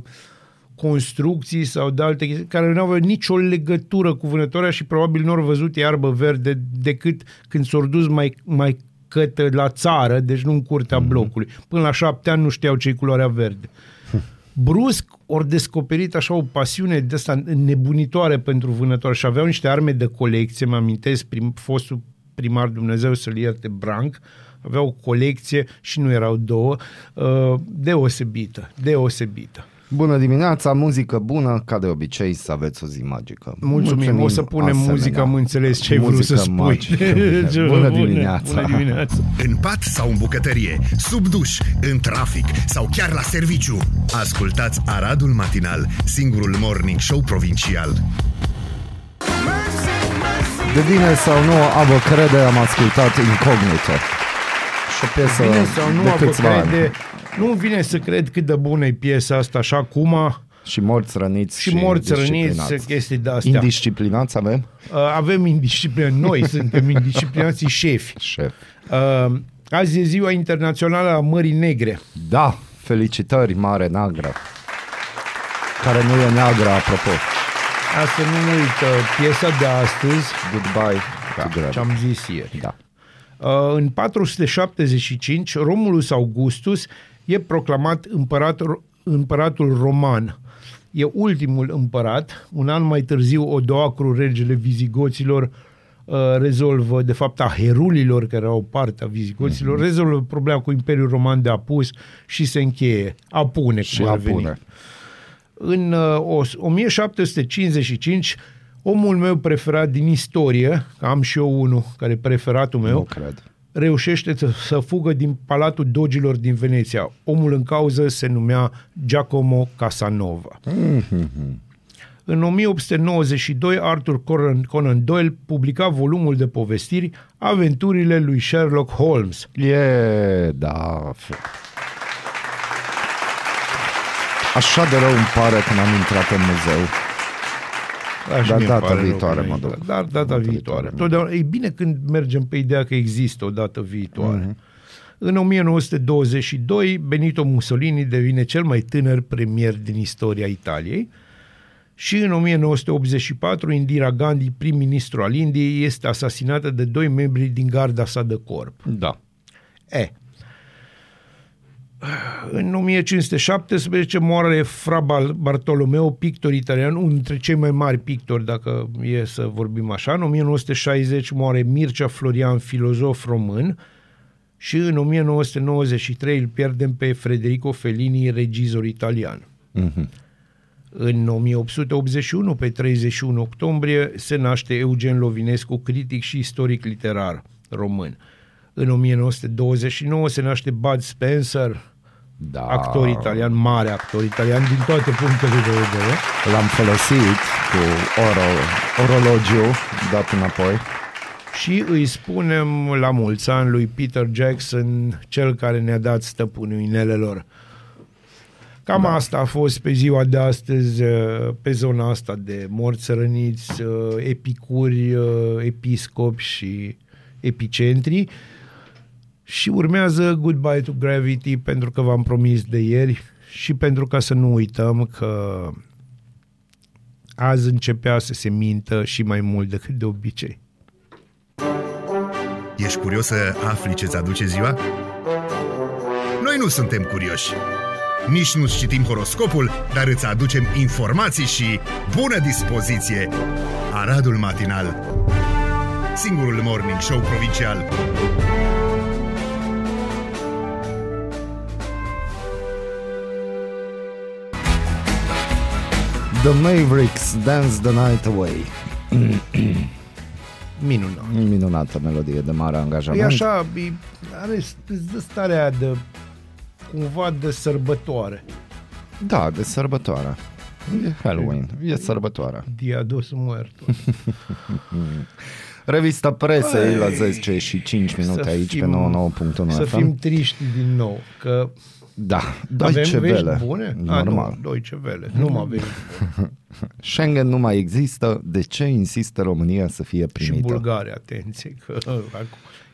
construcții sau de alte chestii, care nu aveau nicio legătură cu vânătoarea și probabil nu au văzut iarbă verde decât când s-au dus mai cătă la țară, deci nu în curtea blocului. Până la 7 ani nu știau ce-i culoarea verde. Brusc ori descoperit așa o pasiune de asta nebunitoare pentru vânătoare și aveau niște arme de colecție, mă amintesc, fostul primar, Dumnezeu să-l ierte, Branc, aveau o colecție și nu erau două, deosebită. Bună dimineața, muzică bună, ca de obicei să aveți o zi magică. Mulțumim o să punem asemenea muzică, am înțeles ce ai vrut să spui. Bună dimineața. În pat sau în bucătărie, sub duș, în trafic sau chiar la serviciu, ascultați Aradul Matinal, singurul morning show provincial. De bine sau nu, abă crede, am ascultat Incognito. Și o piesă de câțiva ani. Nu-mi vine să cred cât de bună e piesa asta și acum. Și morți răniți, chestii de-astea. Indisciplinați avem? Avem indisciplinați, noi suntem indisciplinații șefi. Șef. Azi e ziua internațională a Mării Negre. Da, felicitări Mare Neagră, care nu e neagră, apropo. Asta nu uită, piesa de astăzi. Goodbye. Da, ce-am zis ieri. Da. În 475, Romulus Augustus e proclamat împăratul roman. E ultimul împărat. Un an mai târziu, Odoacru, regele vizigoților, rezolvă, de fapt a herulilor care au parte a vizigoților, rezolvă problema cu Imperiul Roman de apus și se încheie. Apune. În 1755, omul meu preferat din istorie, am și eu unul care e preferatul meu, reușește să fugă din Palatul Dogilor din Veneția. Omul în cauză se numea Giacomo Casanova. În 1892, Arthur Conan Doyle publica volumul de povestiri Aventurile lui Sherlock Holmes. Așa de rău îmi pare când am intrat în muzeu. Dar data viitoare mă duc. Totdeauna, e bine când mergem pe ideea că există o dată viitoare. În 1922, Benito Mussolini devine cel mai tânăr premier din istoria Italiei și în 1984, Indira Gandhi, prim-ministru al Indiei, este asasinată de 2 membri din garda sa de corp. Da. În 1517 moare Fra Bartolomeo, pictor italian, unul dintre cei mai mari pictori, dacă e să vorbim așa. În 1960 moare Mircea Florian, filozof român, și în 1993 îl pierdem pe Federico Fellini, regizor italian. În 1881, pe 31 octombrie, se naște Eugen Lovinescu, critic și istoric literar român. În 1929 se naște Bud Spencer, actor italian, mare actor italian din toate punctele de vedere. L-am folosit cu orologiu dat înapoi. Și îi spunem la mulți ani lui Peter Jackson, cel care ne-a dat stăpânul inelelor. Cam asta a fost pe ziua de astăzi, pe zona asta de morți răniți, epicuri, episcopi și epicentrii, și urmează Goodbye to Gravity, pentru că v-am promis de ieri și pentru ca să nu uităm că azi începea să se mintă și mai mult decât de obicei. Ești curios să afli ce-ți aduce ziua? Noi nu suntem curioși. Nici nu citim horoscopul, dar îți aducem informații și bună dispoziție! Aradul Matinal, singurul morning show provincial. The Mavericks, Dance the Night Away. Minunat. Minunată melodie de mare angajament. E așa, îți dă starea de cumva de sărbătoare. Da, de sărbătoare. E Halloween, e sărbătoarea. Día de los Muertos. Revista Presei la 10:05 aici pe 99.9. Să fim triști din nou, că da, Deutsche Welle. Normal. Deutsche Welle. Nu mă vezi. Schengen nu mai există, de ce insistă România să fie primită? Și Bulgaria, atenție, că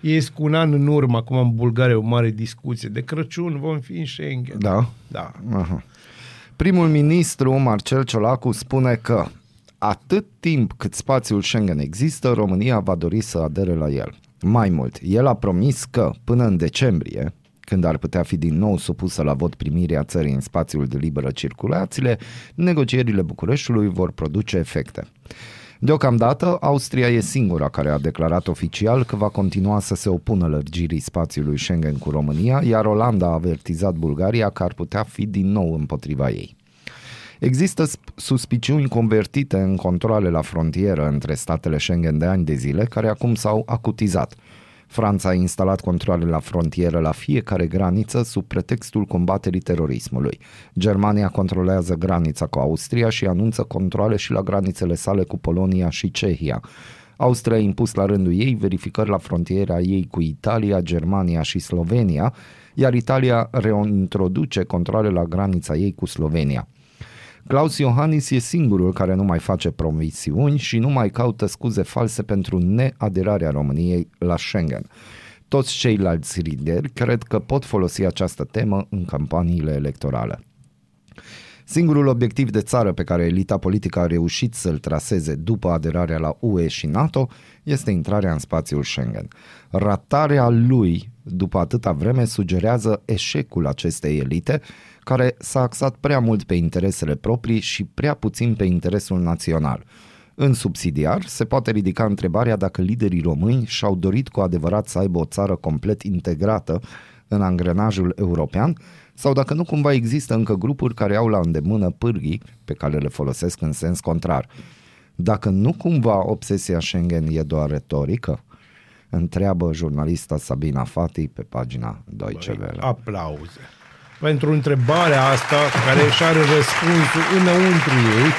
ei cu un an în urmă, acum în Bulgaria o mare discuție, de Crăciun vom fi în Schengen. Da? Da. Aha. Primul ministru Marcel Ciolacu spune că atât timp cât spațiul Schengen există, România va dori să adere la el. Mai mult, el a promis că până în decembrie, când ar putea fi din nou supusă la vot primirea țării în spațiul de liberă circulație, negocierile Bucureștiului vor produce efecte. Deocamdată, Austria e singura care a declarat oficial că va continua să se opună lărgirii spațiului Schengen cu România, iar Olanda a avertizat Bulgaria că ar putea fi din nou împotriva ei. Există suspiciuni convertite în controale la frontieră între statele Schengen de ani de zile, care acum s-au acutizat. Franța a instalat controale la frontieră la fiecare graniță sub pretextul combaterii terorismului. Germania controlează granița cu Austria și anunță controale și la granițele sale cu Polonia și Cehia. Austria a impus la rândul ei verificări la frontiera ei cu Italia, Germania și Slovenia, iar Italia reintroduce controale la granița ei cu Slovenia. Klaus Iohannis e singurul care nu mai face promisiuni și nu mai caută scuze false pentru neaderarea României la Schengen. Toți ceilalți lideri cred că pot folosi această temă în campaniile electorale. Singurul obiectiv de țară pe care elita politică a reușit să-l traseze după aderarea la UE și NATO este intrarea în spațiul Schengen. Ratarea lui după atâta vreme sugerează eșecul acestei elite, care s-a axat prea mult pe interesele proprii și prea puțin pe interesul național. În subsidiar, se poate ridica întrebarea dacă liderii români și-au dorit cu adevărat să aibă o țară complet integrată în angrenajul european, sau dacă nu cumva există încă grupuri care au la îndemână pârghii pe care le folosesc în sens contrar. Dacă nu cumva obsesia Schengen e doar retorică? Întreabă jurnalista Sabina Fati pe pagina Deutsche Welle. Aplauze pentru întrebarea asta, care și are răspunsul înăuntru ei.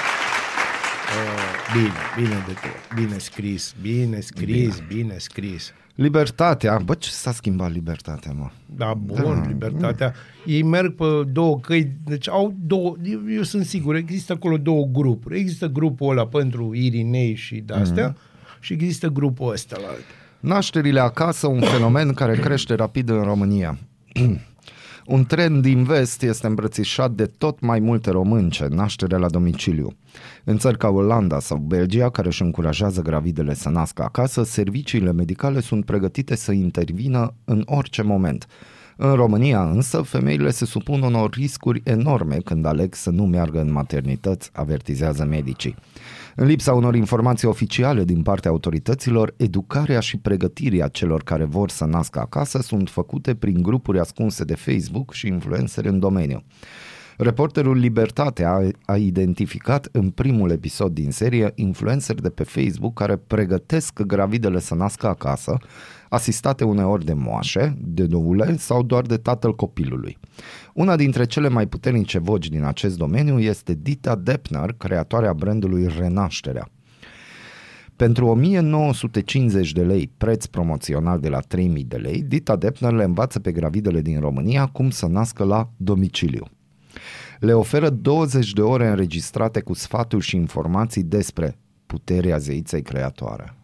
Bine scris. Libertatea, bă, ce s-a schimbat libertatea, mă? Da, bun, da, libertatea. Ei merg pe două căi, deci au două, eu sunt sigur, există acolo două grupuri. Există grupul ăla pentru Irinei și de-astea și există grupul ăsta la altă. Nașterile acasă, un fenomen care crește rapid în România. Un trend din vest este îmbrățișat de tot mai multe românce, nașterea la domiciliu. În țări ca Olanda sau Belgia, care își încurajează gravidele să nască acasă, serviciile medicale sunt pregătite să intervină în orice moment. În România însă, femeile se supun unor riscuri enorme când aleg să nu meargă în maternități, avertizează medicii. În lipsa unor informații oficiale din partea autorităților, educarea și pregătirea celor care vor să nască acasă sunt făcute prin grupuri ascunse de Facebook și influenceri în domeniu. Reporterul Libertatea a identificat în primul episod din serie influenceri de pe Facebook care pregătesc gravidele să nască acasă, asistate uneori de moașe, de doule sau doar de tatăl copilului. Una dintre cele mai puternice voci din acest domeniu este Dita Depner, creatoarea brandului Renașterea. Pentru 1950 de lei, preț promoțional de la 3000 de lei, Dita Depner le învață pe gravidele din România cum să nască la domiciliu. Le oferă 20 de ore înregistrate cu sfaturi și informații despre puterea zeiței creatoare.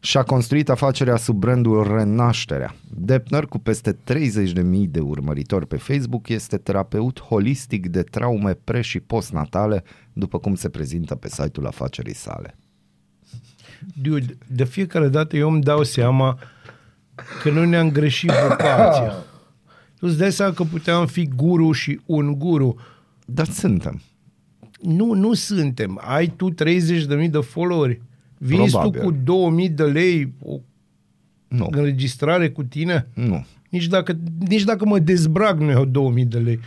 Și-a construit afacerea sub brandul Renașterea. Depner, cu peste 30.000 de urmăritori pe Facebook, este terapeut holistic de traume pre- și postnatale, după cum se prezintă pe site-ul afacerii sale. Dude, de fiecare dată eu îmi dau seama că noi ne-am greșit vocația. Tu îți dai seama că puteam fi guru și un guru. Dar suntem. Nu suntem. Ai tu 30.000 de followeri. Vinzi tu cu 2000 de lei o înregistrare cu tine? Nu. Nici dacă mă dezbrac, nu iau 2000 de lei.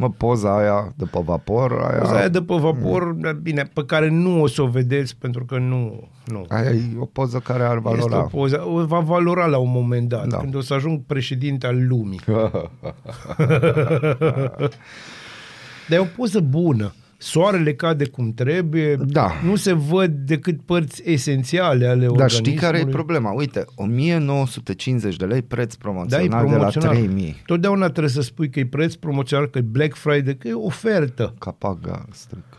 Mă, poza aia de pe vapor, aia... Poza aia de pe vapor, bine, pe care nu o să o vedeți, pentru că nu. Aia e o poză care ar valora. Este o poză, o va valora la un moment dat, când o să ajung președinte al lumii. Dar e o poză bună. Soarele cade cum trebuie, nu se văd decât părți esențiale ale organismului. Dar știi care e problema? Uite, 1950 de lei preț promoțional, promoțional de la 3000. Totdeauna trebuie să spui că e preț promoțional, că e Black Friday, că e ofertă. Capaga strică.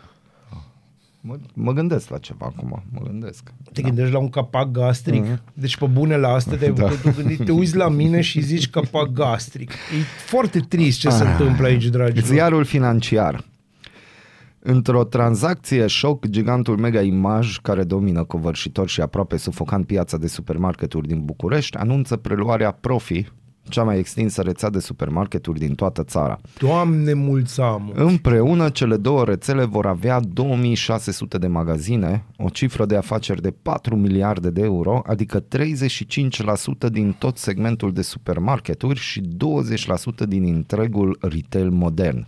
Mă gândesc la ceva acum, Te gândești la un capac gastric? Deci pe bune la asta te uiți la mine și zici capac gastric. E foarte trist ce se întâmplă aici, dragilor. Ziarul financiar. Într-o tranzacție șoc, gigantul Mega Image, care domină covârșitor și aproape sufocant piața de supermarketuri din București, anunță preluarea Profi, cea mai extinsă rețea de supermarketuri din toată țara. Doamne mulțumesc! Împreună, cele două rețele vor avea 2600 de magazine, o cifră de afaceri de 4 miliarde de euro, adică 35% din tot segmentul de supermarketuri și 20% din întregul retail modern.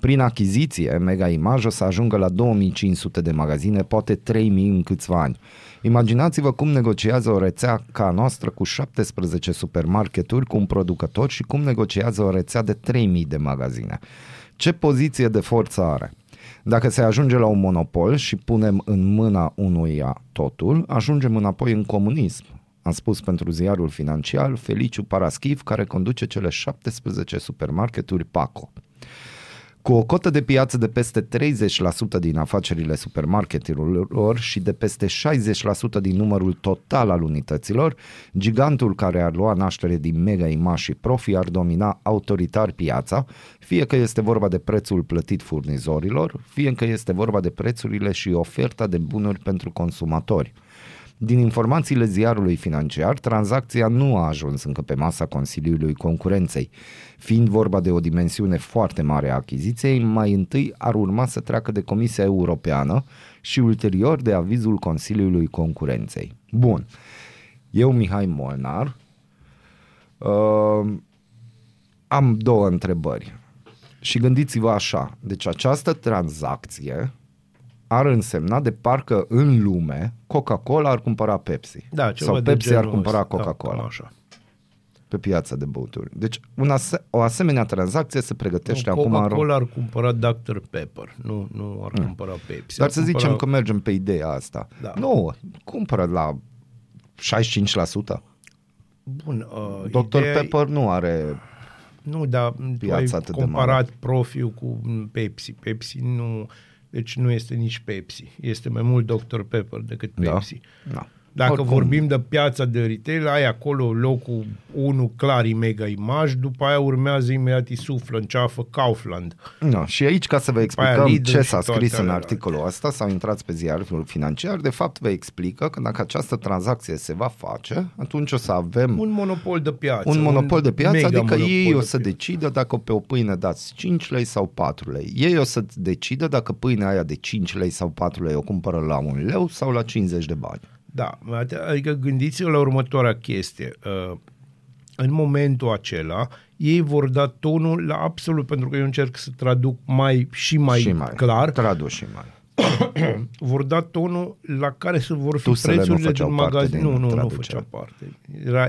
Prin achiziție, Mega Image o să ajungă la 2500 de magazine, poate 3000 în câțiva ani. Imaginați-vă cum negociază o rețea ca a noastră cu 17 supermarketuri, cu un producător, și cum negociază o rețea de 3000 de magazine. Ce poziție de forță are? Dacă se ajunge la un monopol și punem în mâna unuia totul, ajungem înapoi în comunism, am spus pentru ziarul financiar Feliciu Paraschiv, care conduce cele 17 supermarketuri PACO. Cu o cotă de piață de peste 30% din afacerile supermarketurilor și de peste 60% din numărul total al unităților, gigantul care ar lua naștere din Mega Image și Profi ar domina autoritar piața, fie că este vorba de prețul plătit furnizorilor, fie că este vorba de prețurile și oferta de bunuri pentru consumatori. Din informațiile ziarului financiar, tranzacția nu a ajuns încă pe masa Consiliului Concurenței. Fiind vorba de o dimensiune foarte mare a achiziției, mai întâi ar urma să treacă de Comisia Europeană și ulterior de avizul Consiliului Concurenței. Bun, eu, Mihai Molnar, am două întrebări. Și gândiți-vă așa, deci această tranzacție ar însemna de parcă în lume Coca-Cola ar cumpăra Pepsi. Da, sau Pepsi ar cumpăra Coca-Cola. Da, așa. Pe piața de băuturi. Deci o asemenea tranzacție se pregătește acum. Coca-Cola ar cumpăra Dr. Pepper, nu ar cumpăra Pepsi. Dar să zicem că mergem pe ideea asta. Da. Nu, cumpără la 65%. Bun. Dr. Pepper nu are... Nu, dar tu ai comparat Profiul cu Pepsi. Pepsi nu... Deci nu este nici Pepsi. Este mai mult Dr. Pepper decât Pepsi. Da. Dacă oricum vorbim de piața de retail, ai acolo locul 1 clar e Mega Image, după aia urmează imediat suflă în ceafă Kaufland. Da. Și aici, ca să vă explicăm ce s-a scris în articolul ăsta, sau intrați pe ziarul financiar, de fapt vă explică că dacă această tranzacție se va face, atunci o să avem un monopol de piață. Un monopol de piață, adică ei o să decidă dacă pe o pâine dați 5 lei sau 4 lei. Ei o să decidă dacă pâinea aia de 5 lei sau 4 lei o cumpără la 1 leu sau la 50 de bani. Da, adică gândiți-vă la următoarea chestie. În momentul acela, ei vor da tonul la absolut, pentru că eu încerc să traduc mai clar. Traduc și mai. Vor da tonul la care se vor fi prețurile din magazin. Nu făcea parte.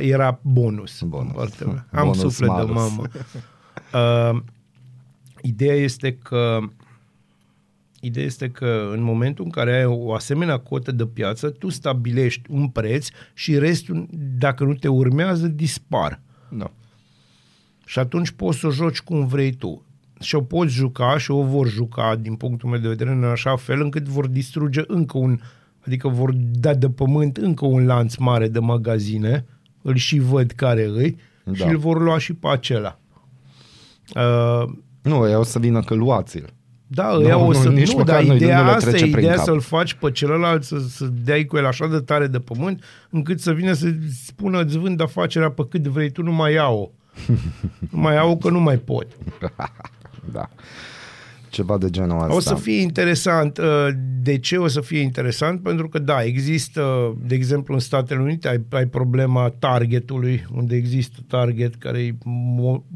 Era bonus. Partea mea. Am bonus, suflet malus de mamă. Ideea este că în momentul în care ai o asemenea cotă de piață, tu stabilești un preț și restul, dacă nu te urmează, dispar. Da. Și atunci poți să o joci cum vrei tu. Și o poți juca și o vor juca, din punctul meu de vedere, în așa fel încât vor distruge încă vor da de pământ încă un lanț mare de magazine, îl și văd care îi, și îl vor lua și pe acela. Nu, ea o să vină că luați-l. Da, ideea să-l faci pe celălalt, să dai cu el așa de tare de pământ, încât să vină să spună, îți vând afacerea pe cât vrei tu, nu mai iau-o. Nu mai iau-o că nu mai pot. Da. Ceva de genul ăsta. O să fie interesant. De ce o să fie interesant? Pentru că, există, de exemplu, în Statele Unite ai problema targetului, unde există target care e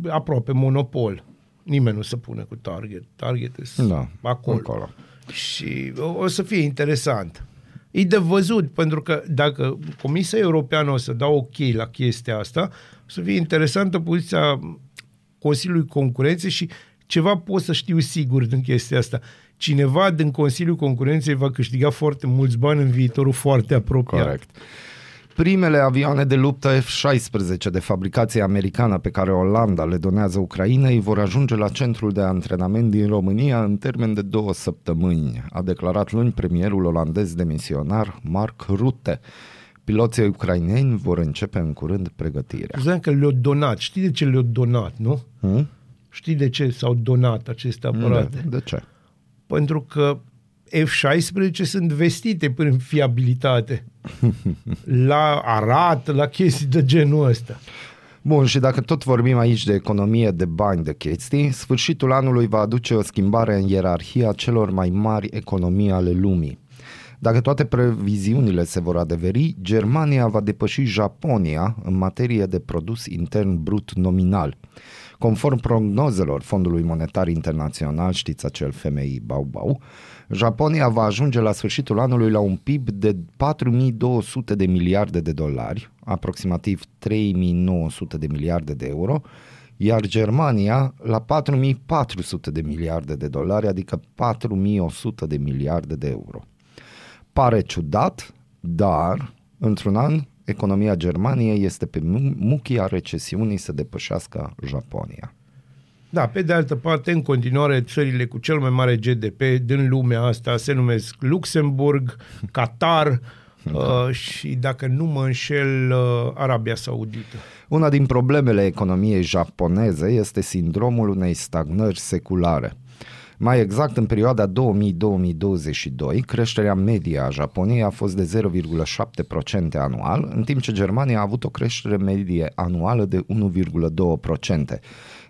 aproape monopol. nimeni nu se pune cu target. Target este acolo. Și o să fie interesant. E de văzut, pentru că dacă Comisia Europeană o să dea ok la chestia asta, o să fie interesantă poziția Consiliului Concurenței și ceva pot să știu sigur din chestia asta. Cineva din Consiliul Concurenței va câștiga foarte mulți bani în viitorul foarte apropiat. Corect. Primele avioane de luptă F-16 de fabricație americană pe care Olanda le donează Ucrainei vor ajunge la centrul de antrenament din România în termen de 2 săptămâni, a declarat luni premierul olandez demisionar Mark Rutte. Piloții ucraineni vor începe în curând pregătirea. Ziceam că le-au donat. Știi de ce le-au donat, nu? Știi de ce s-au donat aceste aparate? De ce? Pentru că F-16 sunt vestite prin fiabilitate la Arad, la chestii de genul ăsta. Bun, și dacă tot vorbim aici de economie, de bani, de chestii, sfârșitul anului va aduce o schimbare în ierarhia celor mai mari economii ale lumii. Dacă toate previziunile se vor adeveri, Germania va depăși Japonia în materie de produs intern brut nominal. Conform prognozelor Fondului Monetar Internațional, știți acel FMI bau-bau, Japonia va ajunge la sfârșitul anului la un PIB de 4.200 de miliarde de dolari, aproximativ 3.900 de miliarde de euro, iar Germania la 4.400 de miliarde de dolari, adică 4.100 de miliarde de euro. Pare ciudat, dar într-un an economia Germaniei este pe muchia recesiunii să depășească Japonia. Da, pe de altă parte, în continuare, țările cu cel mai mare GDP din lumea asta se numesc Luxemburg, Qatar și, dacă nu mă înșel, Arabia Saudită. Una din problemele economiei japoneze este sindromul unei stagnări seculare. Mai exact, în perioada 2000-2022, creșterea medie a Japoniei a fost de 0,7% anual, în timp ce Germania a avut o creștere medie anuală de 1,2%.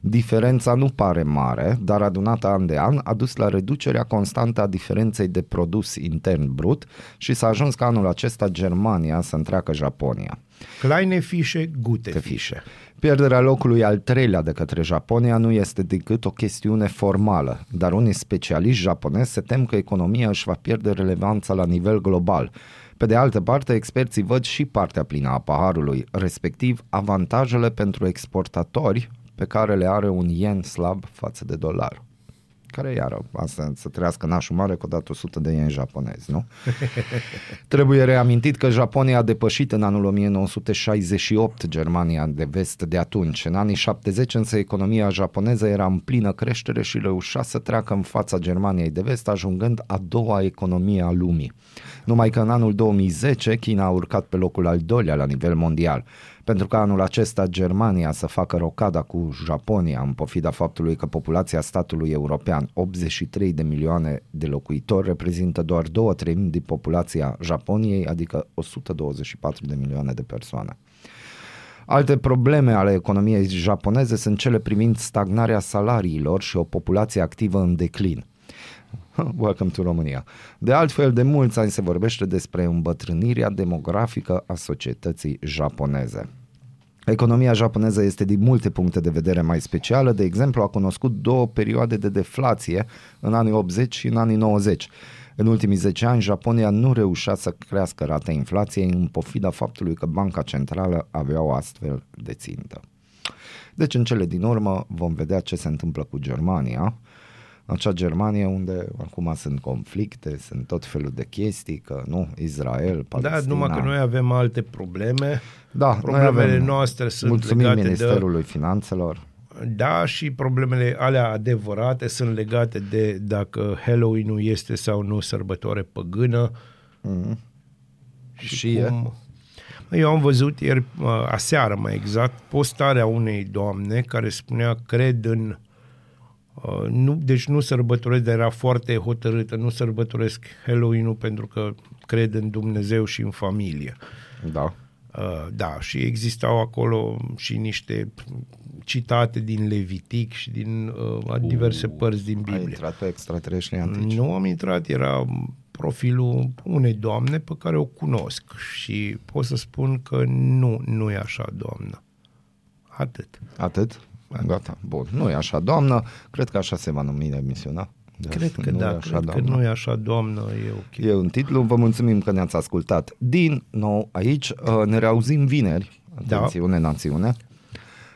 Diferența nu pare mare, dar adunată an de an a dus la reducerea constantă a diferenței de produs intern brut și s-a ajuns ca anul acesta Germania să întreacă Japonia. Kleine Fische, gute Fische. Pierderea locului al 3-lea de către Japonia nu este decât o chestiune formală, dar unii specialiști japonezi se tem că economia își va pierde relevanța la nivel global. Pe de altă parte, experții văd și partea plină a paharului, respectiv avantajele pentru exportatori pe care le are un yen slab față de dolar. Care iară, asta să trăiască nașul mare cu dat 100 de ieni japonezi, nu? Trebuie reamintit că Japonia a depășit în anul 1968 Germania de vest de atunci. În anii 70 însă economia japoneză era în plină creștere și reușea să treacă în fața Germaniei de vest, ajungând a doua economie a lumii. Numai că în anul 2010 China a urcat pe locul al 2-lea la nivel mondial. Pentru că anul acesta Germania să facă rocada cu Japonia, în pofida faptului că populația statului european, 83 de milioane de locuitori, reprezintă doar 2/3 din populația Japoniei, adică 124 de milioane de persoane. Alte probleme ale economiei japoneze sunt cele privind stagnarea salariilor și o populație activă în declin. Welcome to România. De altfel, de mulți ani se vorbește despre îmbătrânirea demografică a societății japoneze. Economia japoneză este din multe puncte de vedere mai specială, de exemplu a cunoscut 2 perioade de deflație în anii 80 și în anii 90. În ultimii 10 ani, Japonia nu reușea să crească rata inflației în pofida faptului că Banca Centrală avea o astfel de țintă. Deci, în cele din urmă, vom vedea ce se întâmplă cu Germania. Acea Germanie unde acum sunt conflicte, sunt tot felul de chestii, că nu, Israel, Palestina. Da, numai că noi avem alte probleme. Da, problemele noastre sunt legate de Ministerului Finanțelor. Da, și problemele alea adevărate sunt legate de dacă Halloween-ul este sau nu sărbătoare păgână. Și cum... Eu am văzut ieri, aseară mai exact, postarea unei doamne care spunea, cred în deci nu sărbătoresc, dar era foarte hotărâtă, nu sărbătoresc Halloween-ul pentru că cred în Dumnezeu și în familie. Da. Da, și existau acolo și niște citate din Levitic și din diverse părți din Biblie. Ai intrat pe extraterestri antici? Nu am intrat, era profilul unei doamne pe care o cunosc și pot să spun că nu e așa, doamnă. Atât. Gata, bun, nu e așa, doamnă, cred că așa se va numi emisiunea. Cred că nu, da, cred că nu e așa, doamnă, e ok. E un titlu, vă mulțumim că ne-ați ascultat din nou aici, ne reauzim vineri, atențiune, da. Națiune.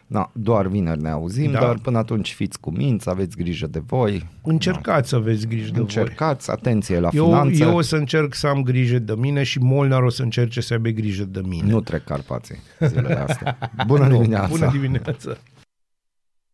Da, doar vineri ne auzim, da. Dar până atunci fiți cuminți, aveți grijă de voi. Încercați să aveți grijă de voi. Încercați, atenție la finanțe. Eu o să încerc să am grijă de mine și Molnar o să încerce să aibă grijă de mine. Nu trec Carpații zilele astea. Bună dimineața! Bună dimineața!